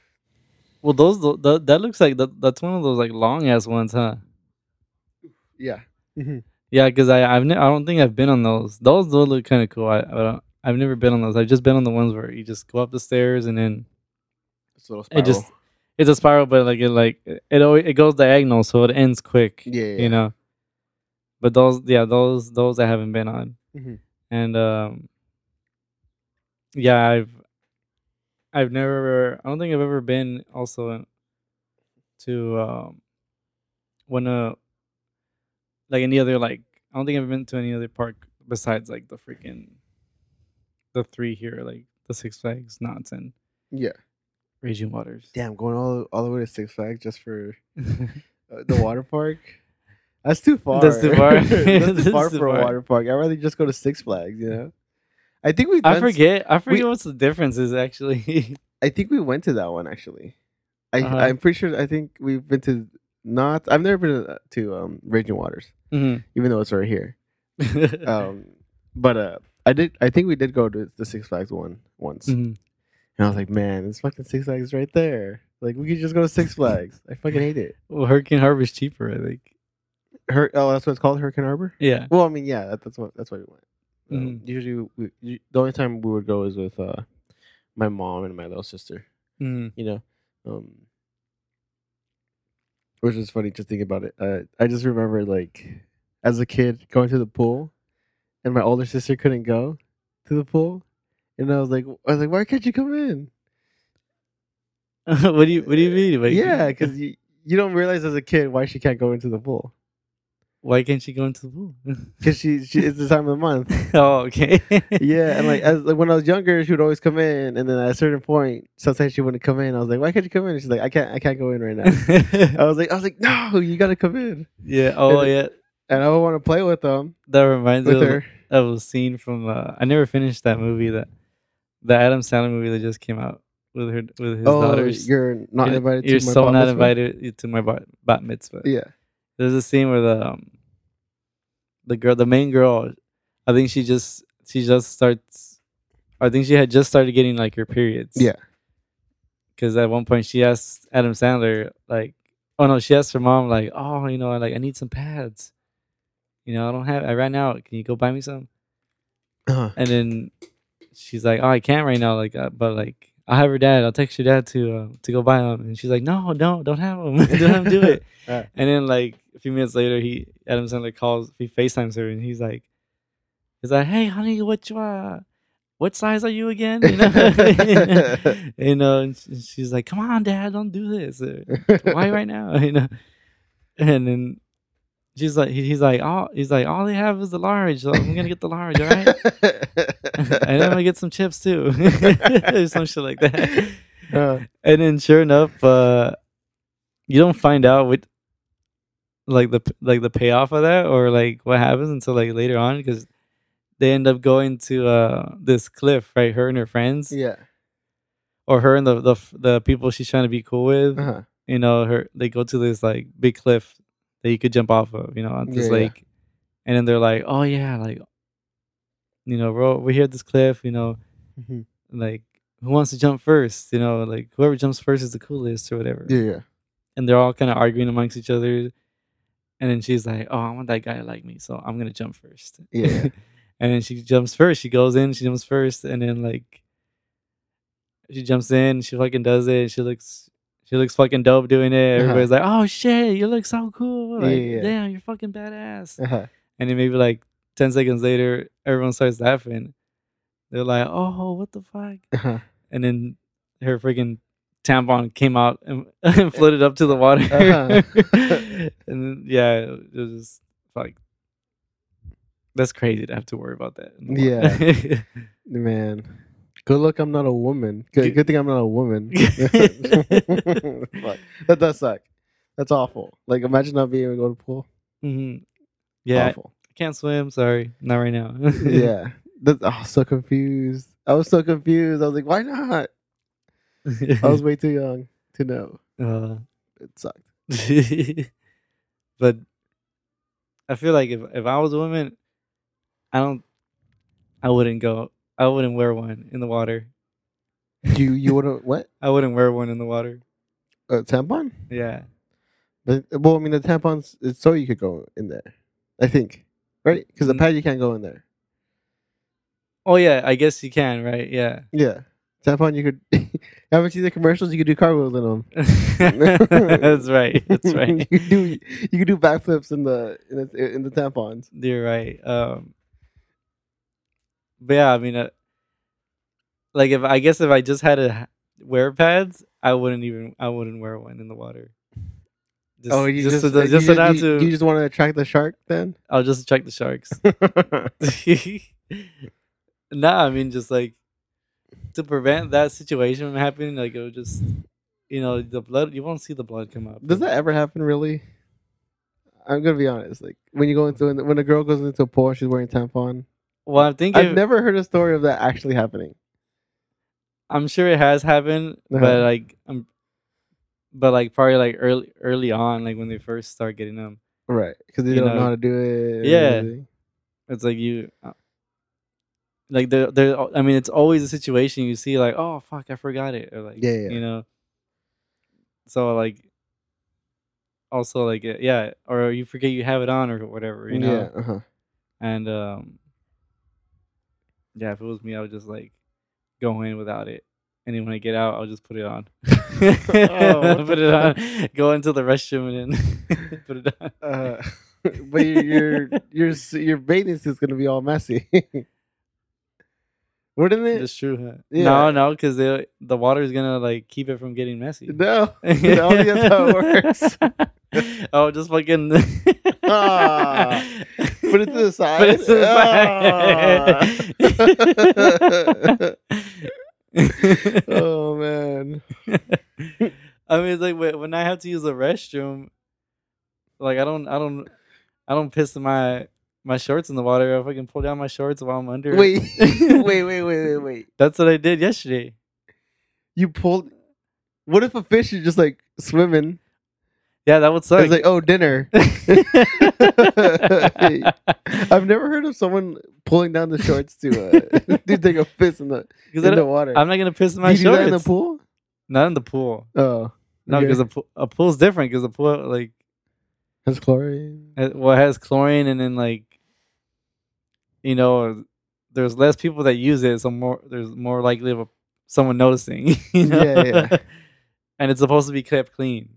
looks like that's one of those, like, long ass ones, huh? Yeah. Mm-hmm. Yeah, because I don't think I've been on those. Those do look kind of cool. I've never been on those. I've just been on the ones where you just go up the stairs and then. It's a spiral, but it goes diagonal, so it ends quick. Yeah. You know, but those I haven't been on, mm-hmm. And yeah, I've never. I don't think I've ever been also to like any other, like, I don't think I've been to any other park besides, like, the three here, like the Six Flags, Knott's, and Raging Waters. Damn, going all the way to Six Flags just for the water park? That's too far. That's too far for a water park. I'd rather just go to Six Flags, you know? I forget what the difference is, actually. I think we went to that one, actually. I'm pretty sure. I think we've been to Knott's. I've never been to Raging Waters, mm-hmm. Even though it's right here. But I think we did go to the Six Flags one once. Mm-hmm. And I was like, man, this fucking Six Flags right there. Like, we could just go to Six Flags. I fucking hate it. Well, Hurricane Harbor is cheaper, I think. That's what it's called, Hurricane Harbor? Yeah. Well, I mean, yeah, that's why we went. Mm-hmm. Usually, the only time we would go is with my mom and my little sister. Mm-hmm. You know? Which is funny, just think about it. I just remember, like, as a kid going to the pool, and my older sister couldn't go to the pool, and I was like, why can't you come in? What do you mean? Like, yeah, because you don't realize as a kid why she can't go into the pool. Why can't she go into the pool? Because she it's the time of the month. Oh, okay. Yeah, and like when I was younger, she would always come in, and then at a certain point, sometimes she wouldn't come in. I was like, why can't you come in? And she's like, I can't go in right now. I was like, no, you gotta come in. Yeah. Oh, and, yeah. And I would want to play with them. That reminds me of a scene from I never finished that movie, that the Adam Sandler movie that just came out with his daughters. You're not invited to my bat mitzvah. Yeah. There's a scene where the main girl, I think she had just started getting like her periods. Yeah. Because at one point she asked Adam Sandler, like, oh no, she asked her mom, like, oh, you know, like, I need some pads. You know, I ran out. Can you go buy me some? Uh-huh. And then she's like, oh, I can't right now. Like, but like, I'll have her dad. I'll text your dad to go buy them. And she's like, no, don't have them. Don't have him do it. Right. And then like a few minutes later, Adam Sandler calls. He FaceTimes her, and he's like, hey, honey, what size are you again? You know, you know. And she's like, come on, Dad, don't do this. Why right now? You know. And then she's like, he's like, all they have is the large. So I'm gonna get the large, all right? And I'm gonna get some chips too, or some shit like that. And then, sure enough, you don't find out what, like the payoff of that, or like what happens until like later on, because they end up going to this cliff, right? Her and her friends, yeah, or her and the people she's trying to be cool with. Uh-huh. You know, they go to this like big cliff that you could jump off of, you know, on this lake. And then they're like, oh yeah, like, you know, we're here at this cliff, you know, mm-hmm. like, who wants to jump first? You know, like, whoever jumps first is the coolest or whatever. Yeah. And they're all kind of arguing amongst each other. And then she's like, oh, I want that guy to like me, so I'm going to jump first. Yeah. And then she jumps first. She goes in, she jumps first. And then, like, she jumps in, she fucking does it. She looks fucking dope doing it. Everybody's uh-huh. like, oh shit, you look so cool. Like, yeah. Damn, you're fucking badass. Uh-huh. And then maybe like 10 seconds later, everyone starts laughing. They're like, oh, what the fuck? Uh-huh. And then her freaking tampon came out and floated up to the water. Uh-huh. And yeah, it was just like, that's crazy to have to worry about that. Yeah. Man. Good luck I'm not a woman. Good thing I'm not a woman. That does suck. That's awful. Like, imagine not being able to go to the pool. Mm-hmm. Yeah. Awful. I can't swim. Sorry. Not right now. Yeah. That's, I was so confused. I was like, why not? I was way too young to know. It sucked. But I feel like if I was a woman, I wouldn't go. I wouldn't wear one in the water. You wouldn't what? I wouldn't wear one in the water. A tampon? Yeah. But, well, I mean, the tampons, it's so you could go in there, I think. Right? Because the pad, you can't go in there. Oh, yeah. I guess you can, right? Yeah. Yeah. Tampon, you could... Haven't seen the commercials? You could do cartwheels in them. That's right. That's right. You could do backflips in the tampons. You're right. But yeah, I mean, like, if I just had to wear pads, I wouldn't wear one in the water. You just want to attract the shark, then? I'll just attract the sharks. Nah, I mean, just like to prevent that situation from happening. Like, it would just, you know, the blood. You won't see the blood come up. Does that ever happen, really? I'm gonna be honest. Like, when a girl goes into a pool, she's wearing a tampon. Well, I'm thinking I've never heard a story of that actually happening. I'm sure it has happened, uh-huh. but probably like early on, like when they first start getting them, right? Because they don't know how to do it. Yeah, it's like you, like there. I mean, it's always a situation you see, like, oh fuck, I forgot it, or like, yeah. You know. So like, also like, yeah, or you forget you have it on or whatever, you know. Yeah. Uh-huh. And yeah, if it was me, I would just like go in without it, and then when I get out, I'll just put it on. Oh, put it on. Go into the restroom and then put it on. But your bathing suit's gonna be all messy. Wouldn't it? That's true. Huh? Yeah. No, because the water is gonna like keep it from getting messy. No, only that's how it works. Oh, just fucking put it to the side. Put it to the side. Oh man. I mean, it's like when I have to use the restroom, like I don't piss in my shorts in the water. I fucking pull down my shorts while I'm under. Wait. That's what I did yesterday. You pulled. What if a fish is just like swimming? Yeah, that would suck. It's like, oh, dinner. I've never heard of someone pulling down the shorts to take a piss in the water. I'm not gonna piss in my shorts. Did you do that in the pool? Not in the pool. Oh no, because okay. a pool's different. Because a pool like has chlorine. It has chlorine, and then like. You know, there's less people that use it, so there's more likely of someone noticing. You know? Yeah. And it's supposed to be kept clean.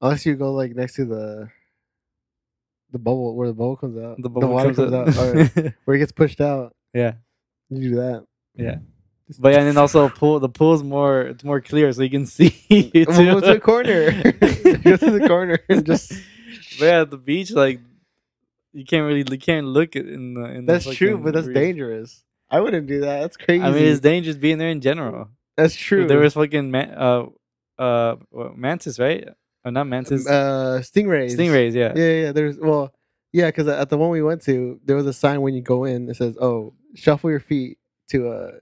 Unless you go like next to the bubble where the bubble comes out, the water comes out, or where it gets pushed out. Yeah, you do that. Yeah, but yeah, and then also the pool's more, it's more clear, so you can see. Go to the corner. Go to the corner and just. But yeah, the beach like. You can't look it in the. That's true, but that's dangerous. I wouldn't do that. That's crazy. I mean, it's dangerous being there in general. That's true. There was fucking mantis, right? Or not mantis. Stingrays. Stingrays, yeah. Yeah. Because at the one we went to, there was a sign when you go in that says, "Oh, shuffle your feet to."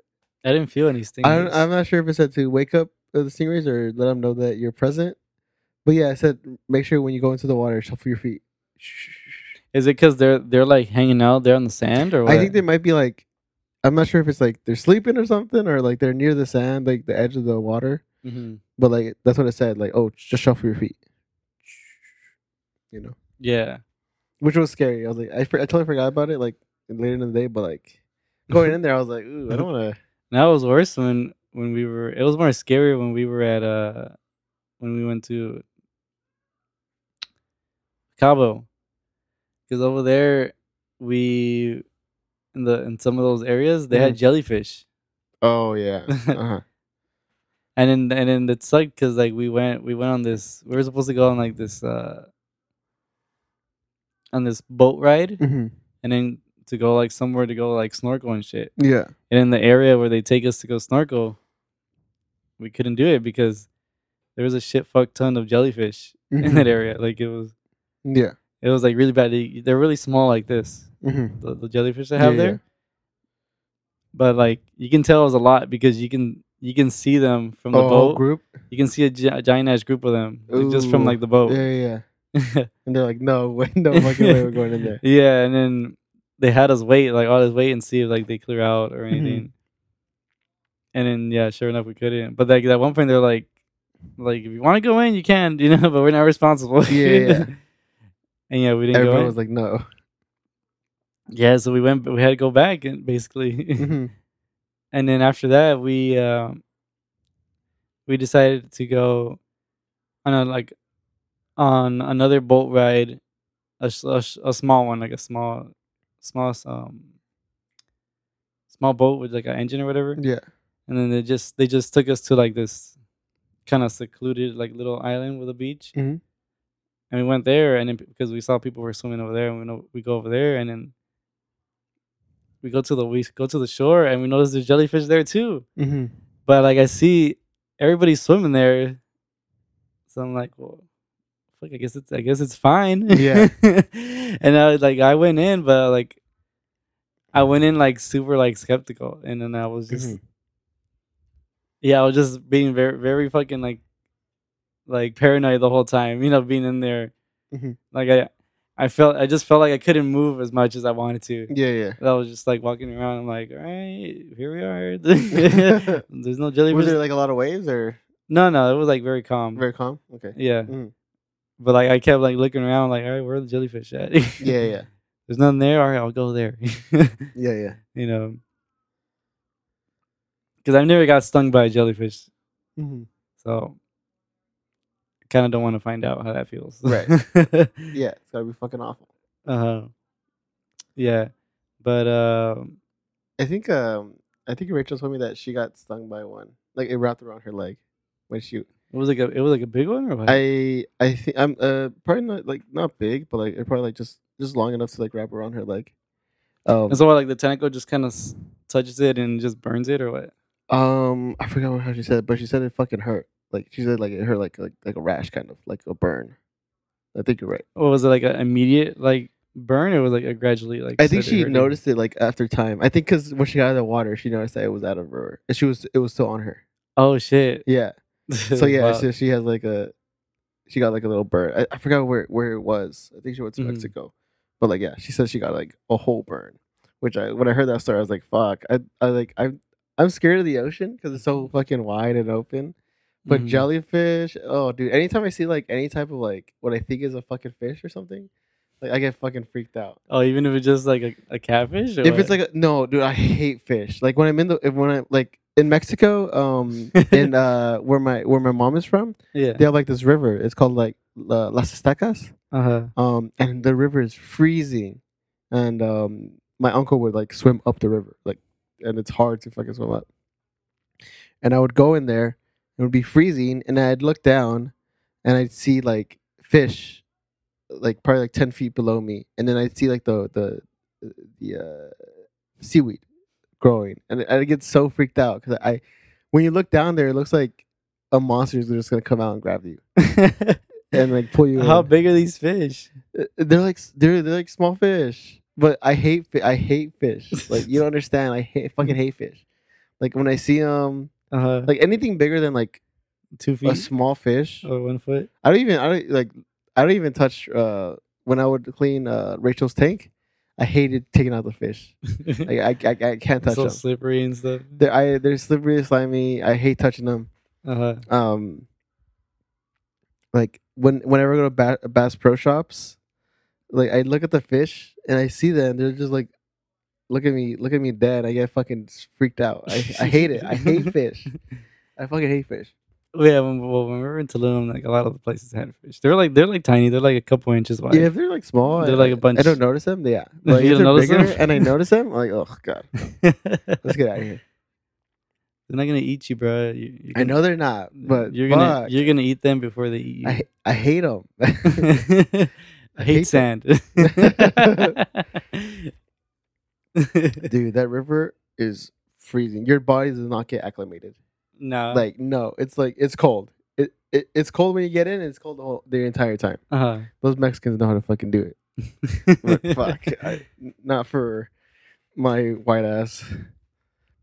I didn't feel any stingrays. I'm not sure if it said to wake up the stingrays or let them know that you're present. But yeah, it said make sure when you go into the water, shuffle your feet. Is it because they're like hanging out there on the sand, or what? I think they might be like, I'm not sure if it's like they're sleeping or something, or like they're near the sand, like the edge of the water. Mm-hmm. But like that's what it said, like, oh, just shuffle your feet, you know? Yeah, which was scary. I was like, I totally forgot about it, like later in the day. But like going in there, I was like, ooh, I don't want to. That was worse when we were. It was more scary when we were at when we went to Cabo. Because over there, we in some of those areas they had jellyfish. Oh yeah. Uh-huh. and then it sucked because like we went on this. We were supposed to go on like this on this boat ride, mm-hmm. and then to go like somewhere to go like snorkel and shit. Yeah. And in the area where they take us to go snorkel, we couldn't do it because there was a shit fuck ton of jellyfish mm-hmm. in that area. Like it was. Yeah. It was like really bad. They're really small, like this. Mm-hmm. The jellyfish they have there, but like you can tell it was a lot because you can see them from the boat. Group. You can see a giant ass group of them like just from like the boat. Yeah. And they're like, no fucking way we're going in there. Yeah, and then they had us wait, like all this wait and see if like they clear out or anything. Mm-hmm. And then yeah, sure enough, we couldn't. But like at one point they're like if you want to go in, you can, you know, but we're not responsible. Yeah. And yeah, we didn't go. Everyone was like, no. Yeah, so we went, but we had to go back, and basically. Mm-hmm. And then after that, we decided to go on another boat ride, a small one, like a small boat with like an engine or whatever. Yeah. And then they just took us to like this kind of secluded like little island with a beach. Mm-hmm. And we went there, and then, because we saw people were swimming over there, and we go over there, and then we go to the shore, and we notice there's jellyfish there too. Mm-hmm. But like I see everybody swimming there, so I'm like, well, fuck, I guess it's fine. Yeah. And I went in super like skeptical, and then I was just I was just being very very fucking like paranoid the whole time, you know, being in there. Mm-hmm. Like I just felt like I couldn't move as much as I wanted to. Yeah. And I was just like walking around. I'm like, all right, here we are. There's no jellyfish. Was there like a lot of waves or? No, it was like very calm. Very calm. Okay. Yeah. Mm. But like I kept like looking around, like, all right, where are the jellyfish at? Yeah. There's nothing there. All right, I'll go there. Yeah. You know, because I've never got stung by a jellyfish. Mm-hmm. So. kind of don't want to find out how that feels. Right. Yeah, it's gotta be fucking awful. Yeah, but I think Rachel told me that she got stung by one. Like it wrapped around her leg when she. It was like a big one, or what? I think I'm probably not big, but like it probably like just long enough to like wrap around her leg. And so what, like the tentacle just kind of touches it and just burns it, or what? I forgot how she said it, but she said it fucking hurt. Like she said, like it hurt like a rash, kind of like a burn. I think you're right. Well, was it like an immediate like burn, or was it like a gradually like? I think she noticed it like after time. I think because when she got out of the water, she noticed that it was out of her. And it was still on her. Oh shit! Yeah. So yeah, wow. So she has like she got a little burn. I forgot where it was. I think she went to Mexico, but like yeah, she said she got like a whole burn. Which when I heard that story, I was like, fuck. I'm scared of the ocean because it's so fucking wide and open. But jellyfish, oh dude, anytime I see like any type of like what I think is a fucking fish or something, like I get fucking freaked out. Oh, even if it's just like a catfish? Or if what? It's like no, dude, I hate fish. Like when I'm in Mexico, in where my mom is from, yeah, they have like this river. It's called like Las Estacas. And the river is freezing, and my uncle would like swim up the river, like, and it's hard to fucking swim up. And I would go in there. It would be freezing, and I'd look down, and I'd see like fish, like probably like 10 feet below me, and then I'd see like the seaweed growing, and I get so freaked out because when you look down there, it looks like a monster is just gonna come out and grab you and like pull you. How big are these fish? They're like small fish, but I hate fish. Like you don't understand. I fucking hate fish. Like when I see them. Like anything bigger than like 2 feet, a small fish or 1 foot. I don't even touch. When I would clean Rachel's tank, I hated taking out the fish. Like, I can't touch them. So slippery and stuff. They're slippery and slimy. I hate touching them. Like whenever I go to Bass Pro Shops, like I look at the fish and I see them. They're just like. Look at me, Dad. I get fucking freaked out. I hate it. I hate fish. I fucking hate fish. Yeah, when we were in Tulum, like a lot of the places had fish. They're like tiny. They're like a couple inches wide. Yeah, if they're like small, they're like a bunch. I don't notice them. Yeah, like, you don't notice them, and I notice them. I'm like, oh god, let's get out of here. They're not gonna eat you, bro. I know they're not, but you're gonna eat them before they eat you. I hate them. I hate sand. Dude, that river is freezing. Your body does not get acclimated. No, like no, it's like it's cold. It's cold when you get in, and it's cold the entire time. Those Mexicans know how to fucking do it. But fuck, not for my white ass,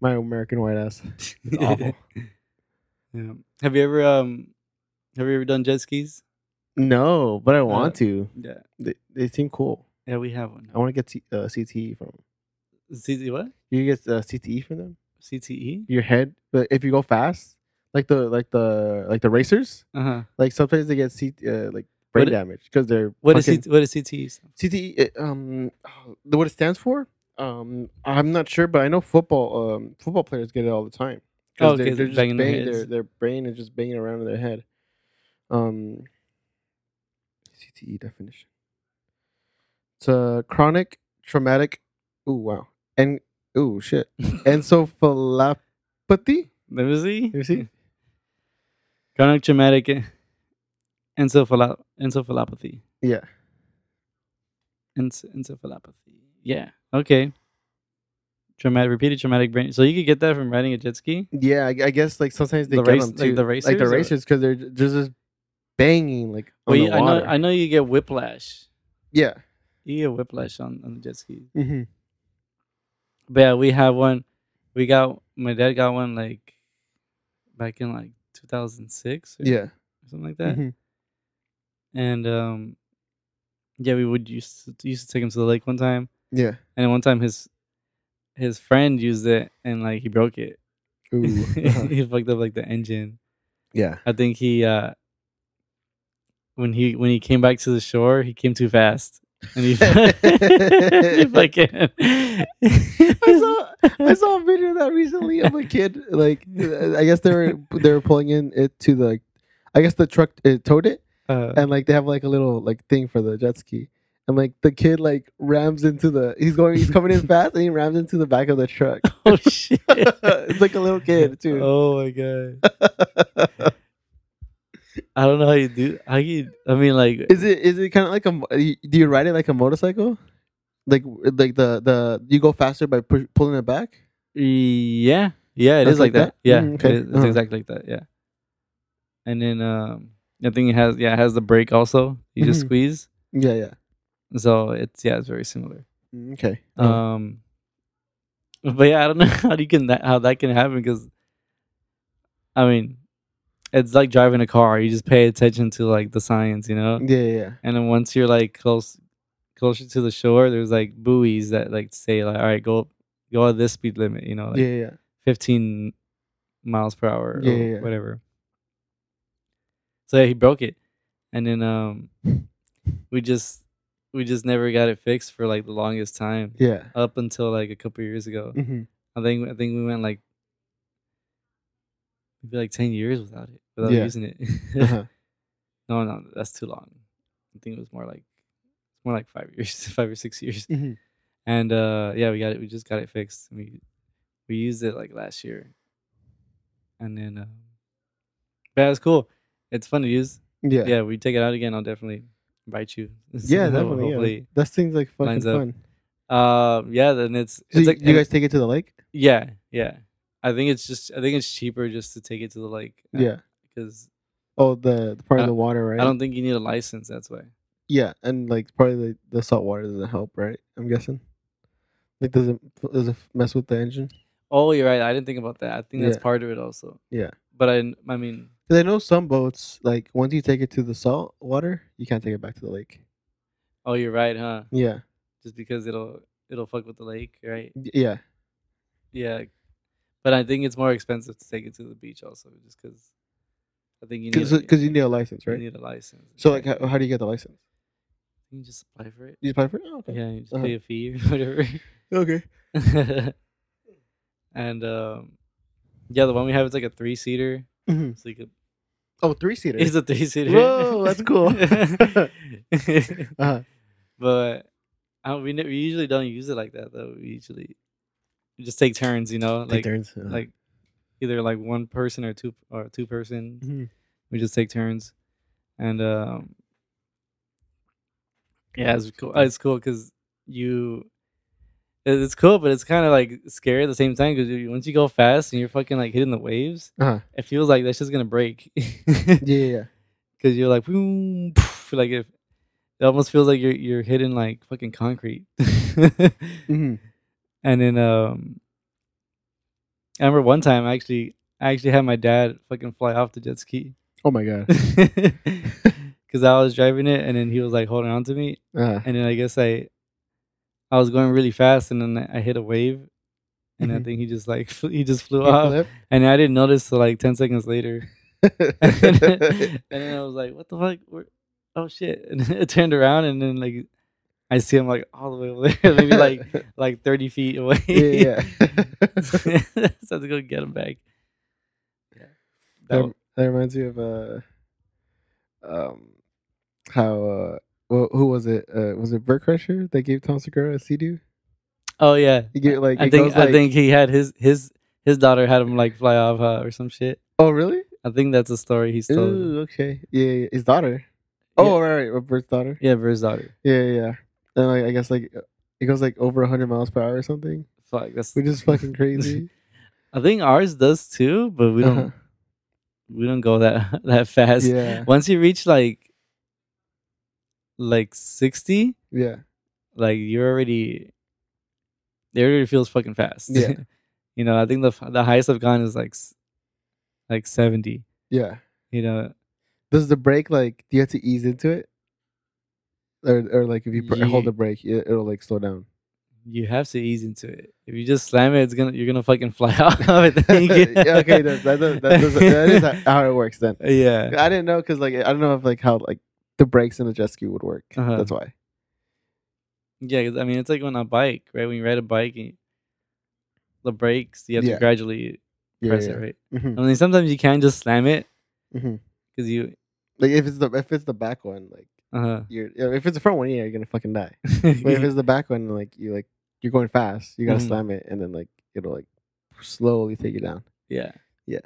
my American white ass. It's awful. Yeah. Have you ever done jet skis? No, but I want to. Yeah, they seem cool. Yeah, we have one. I want to get CTE from them. CTE what? You get CTE from them? CTE? Your head, but if you go fast, like the racers, like sometimes they get like brain damage because they're. What is CTE? CTE, what it stands for? I'm not sure, but I know football players get it all the time. Oh, okay. They're just banging their brain is just banging around in their head. CTE definition. It's a chronic traumatic. Ooh, wow. And ooh, shit. Encephalopathy. Let me see. Chronic traumatic encephalopathy. Yeah. Encephalopathy. Yeah. Okay. Repeated traumatic brain. So you could get that from riding a jet ski. Yeah, I guess like sometimes they get them too. Like the racers, because they're just banging like. Well, on the water. I know you get whiplash. Yeah. You get whiplash on the jet ski. Mm-hmm. But yeah, we have one. My dad got one like back in like 2006 or something like that. Mm-hmm. And we would used to take him to the lake one time. Yeah. And one time his friend used it and like he broke it. Ooh. He fucked up like the engine. Yeah. I think he when he came back to the shore, he came too fast. And he fucking I saw a video of that recently of a kid. Like I guess they were pulling in it to the I guess the truck towed it, and like they have like a little like thing for the jet ski, and like the kid like rams into the he's coming in fast, and he rams into the back of the truck. Oh shit! It's like a little kid too. Oh my god. I don't know how you do. I mean, like, is it kind of like do you ride it like a motorcycle? Like the you go faster by pulling it back? Yeah, it is like that. Yeah, okay. It's exactly like that. Yeah, and then I think it has the brake also. You just squeeze. Yeah. So it's very similar. Okay. But yeah, I don't know how that can happen because, I mean. It's like driving a car. You just pay attention to like the signs, you know. Yeah. And then once you're like closer to the shore, there's like buoys that like say like, all right, go at this speed limit, you know. Like 15 miles per hour, or whatever. So he broke it, and then we just never got it fixed for like the longest time. Yeah. Up until like a couple of years ago, I think we went like. It'd be like 10 years without using it. No, that's too long. I think it was more like 5 or 6 years. And we got it. We just got it fixed. We used it like last year, and then but it's cool. It's fun to use. Yeah. We take it out again. I'll definitely invite you. Definitely. Yeah. That seems like fucking fun. Then it's so like you guys take it to the lake. Yeah. I think it's cheaper just to take it to the lake. Yeah. Because the part of the water, right? I don't think you need a license, that's why. Yeah, and like probably the salt water doesn't help, right? I'm guessing. Like does it mess with the engine? Oh, you're right. I didn't think about that. I think that's part of it also. Yeah. But I mean, cuz I know some boats like once you take it to the salt water, you can't take it back to the lake. Oh, you're right, huh? Yeah. Just because it'll fuck with the lake, right? Yeah. Yeah. But I think it's more expensive to take it to the beach also, just because I think you need a license, right? You need a license. So, like, how do you get the license? You just apply for it. You apply for it? Oh, okay. Yeah, you just pay a fee or whatever. Okay. And, the one we have is like a three-seater. Mm-hmm. It's like a 3-seater? It's a 3-seater. Whoa, that's cool. But we usually don't use it like that, though. We usually... just take turns, you know, like either like one person or two person. Mm-hmm. We just take turns, and it's cool. It's cool because it's cool, but it's kind of like scary at the same time because once you go fast and you're fucking like hitting the waves, it feels like that's just gonna break. Yeah, because you're like, boom, poof, like it almost feels like you're hitting like fucking concrete. Mm-hmm. And then I remember one time I actually had my dad fucking fly off the jet ski. Oh my god! Because I was driving it, and then he was like holding on to me, and then I guess I was going really fast, and then I hit a wave, and I think he just flew off, and I didn't notice till like 10 seconds later, and then I was like, "What the fuck? Oh shit!" And I turned around, and then like. I see him like all the way over there, maybe like 30 feet away. Yeah. So I have to go get him back. Yeah. That reminds me of who was it? Was it Bert Kreischer that gave Tom Segura a sea-doo? Oh yeah. I think he had his daughter had him like fly off or some shit. Oh really? I think that's a story he's told. Ooh, okay. Yeah, his daughter. Oh yeah. Right. Bert's daughter. Yeah, Bert's daughter. Yeah. And I guess like it goes like over 100 miles per hour or something. Fuck, that's which is fucking crazy. I think ours does too, but we don't. We don't go that fast. Yeah. Once you reach like 60, like it already feels fucking fast. Yeah. You know, I think the highest I've gone is like 70. Yeah. You know. Does the brake like? Do you have to ease into it, or like if you hold the brake, it'll like slow down? You have to ease into it. If you just slam it, you're gonna fucking fly off of it. Okay, that is how it works then. Yeah, I didn't know because like I don't know if like how like the brakes in a jet ski would work. That's why. Yeah, cause, I mean it's like on a bike, right? When you ride a bike, and the brakes you have to gradually press it, right? Mm-hmm. I mean sometimes you can just slam it. Mm-hmm. because you like if it's the back one, like you're if it's the front one, yeah, you're gonna fucking die. But if it's the back one, like you're going fast, you gotta slam it, and then like it'll like slowly take you down. Yeah, yeah.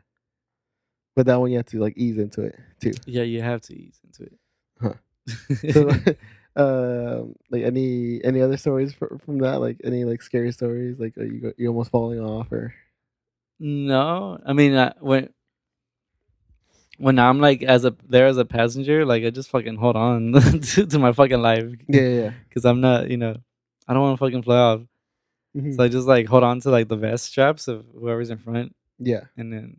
But that one you have to like ease into it too. Yeah, you have to ease into it. So, like any other stories from that? Like any like scary stories? Like are you almost falling off or? No, I mean when I'm like as a passenger, like I just fucking hold on to my fucking life. Yeah. Because I'm not, I don't want to fucking fly off. Mm-hmm. So I just like hold on to like the vest straps of whoever's in front. Yeah, and then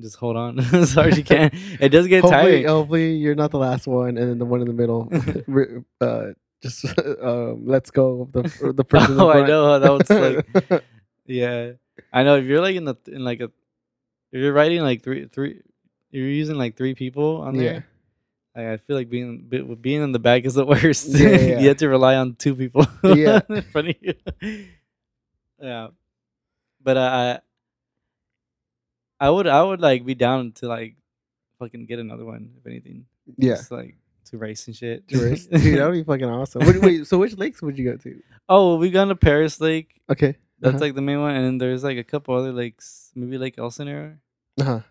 just hold on as hard as you can. It does get tiring. Hopefully you're not the last one, and then the one in the middle lets go of the person. Oh, I know that was like, yeah, I know. If you're like if you're riding like you're using like three people on there. Yeah. Like, I feel like being in the back is the worst. Yeah. You have to rely on two people. Yeah, in front of you. Yeah, but I would like be down to like fucking get another one if anything. Yeah, just like to race and shit. To race? Dude, that would be fucking awesome. Wait, so which lakes would you go to? Oh, we've gone to Paris Lake. Okay, that's like the main one, and then there's like a couple other lakes, maybe Lake Elsinore. Those are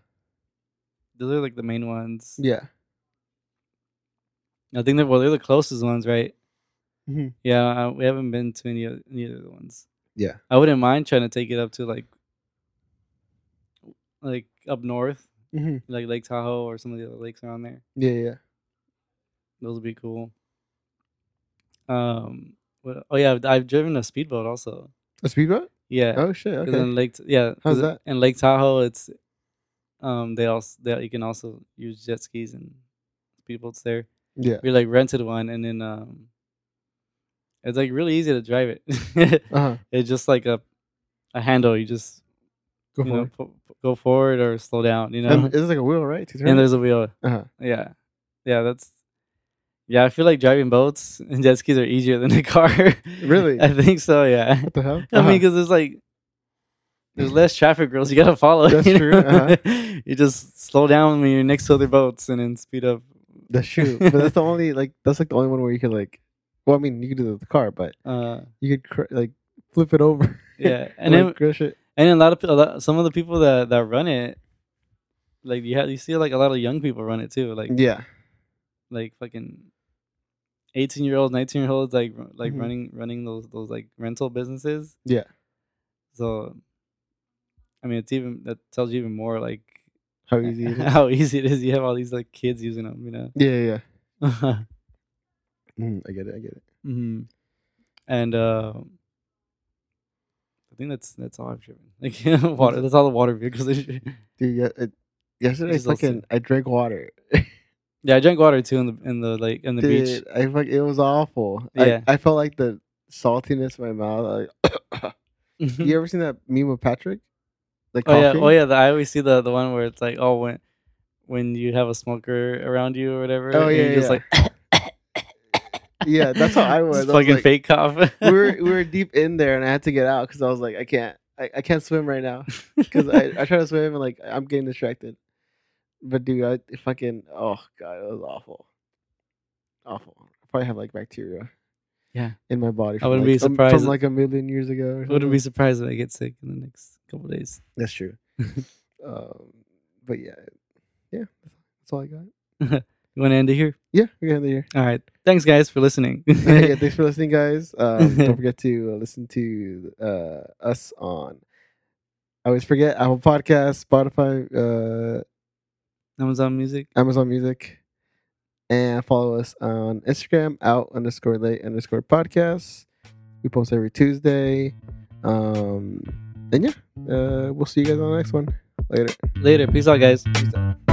like the main ones. Yeah, I think they're the closest ones, right? Mm-hmm. Yeah, we haven't been to any of the ones. Yeah, I wouldn't mind trying to take it up to like up north, like Lake Tahoe or some of the other lakes around there. Yeah. Those would be cool. I've driven a speedboat also. A speedboat? Yeah. Oh shit. Okay. Then how's that? In Lake Tahoe, it's you can also use jet skis and speedboats there. Yeah. We like rented one, and then it's like really easy to drive it. It's just like a handle. You just go forward or slow down, And it's like a wheel, right? And there's a wheel. Yeah. Yeah, I feel like driving boats and jet skis are easier than a car. Really? I think so, yeah. What the hell? I mean, because there's less traffic rules you got to follow. That's true. You just slow down when you're next to other boats and then speed up. That's true. But that's the only, the only one where you could, you could do it with the car, but you could, flip it over. Yeah. And then crush it. And some of the people that run it, you see like a lot of young people run it too, fucking 18-year-olds, 19-year-olds, running those like rental businesses. Yeah. So, I mean, that tells you even more how easy it is. You have all these kids using them, Yeah. I get it. Mm-hmm. And I think that's all I've driven. Water. That's all the water vehicles. Dude, yeah. Yesterday I drank water. Yeah, I drank water too in the beach. It was awful. Yeah. I felt like the saltiness in my mouth. You ever seen that meme with Patrick? Coughing? Oh yeah. I always see the one where it's like, oh, when you have a smoker around you or whatever. Oh yeah. Like. Yeah, that's how I was. Fucking fake cough. we were deep in there, and I had to get out because I was like, I can't swim right now because I try to swim and I'm getting distracted. But dude, oh god, it was awful. I probably have bacteria. Yeah, in my body. I wouldn't be surprised from a million years ago. Or I wouldn't be surprised if I get sick in the next couple of days. That's true. But yeah, that's all I got. You want to end it here? Yeah, we're going to end it here. All right. Thanks, guys, for listening. Yeah, thanks for listening, guys. Don't forget to listen to us on... I always forget. Apple Podcasts, Spotify, Amazon Music. And follow us on Instagram, out_late_podcasts. We post every Tuesday. And we'll see you guys on the next one. Later. Peace out, guys. Peace out.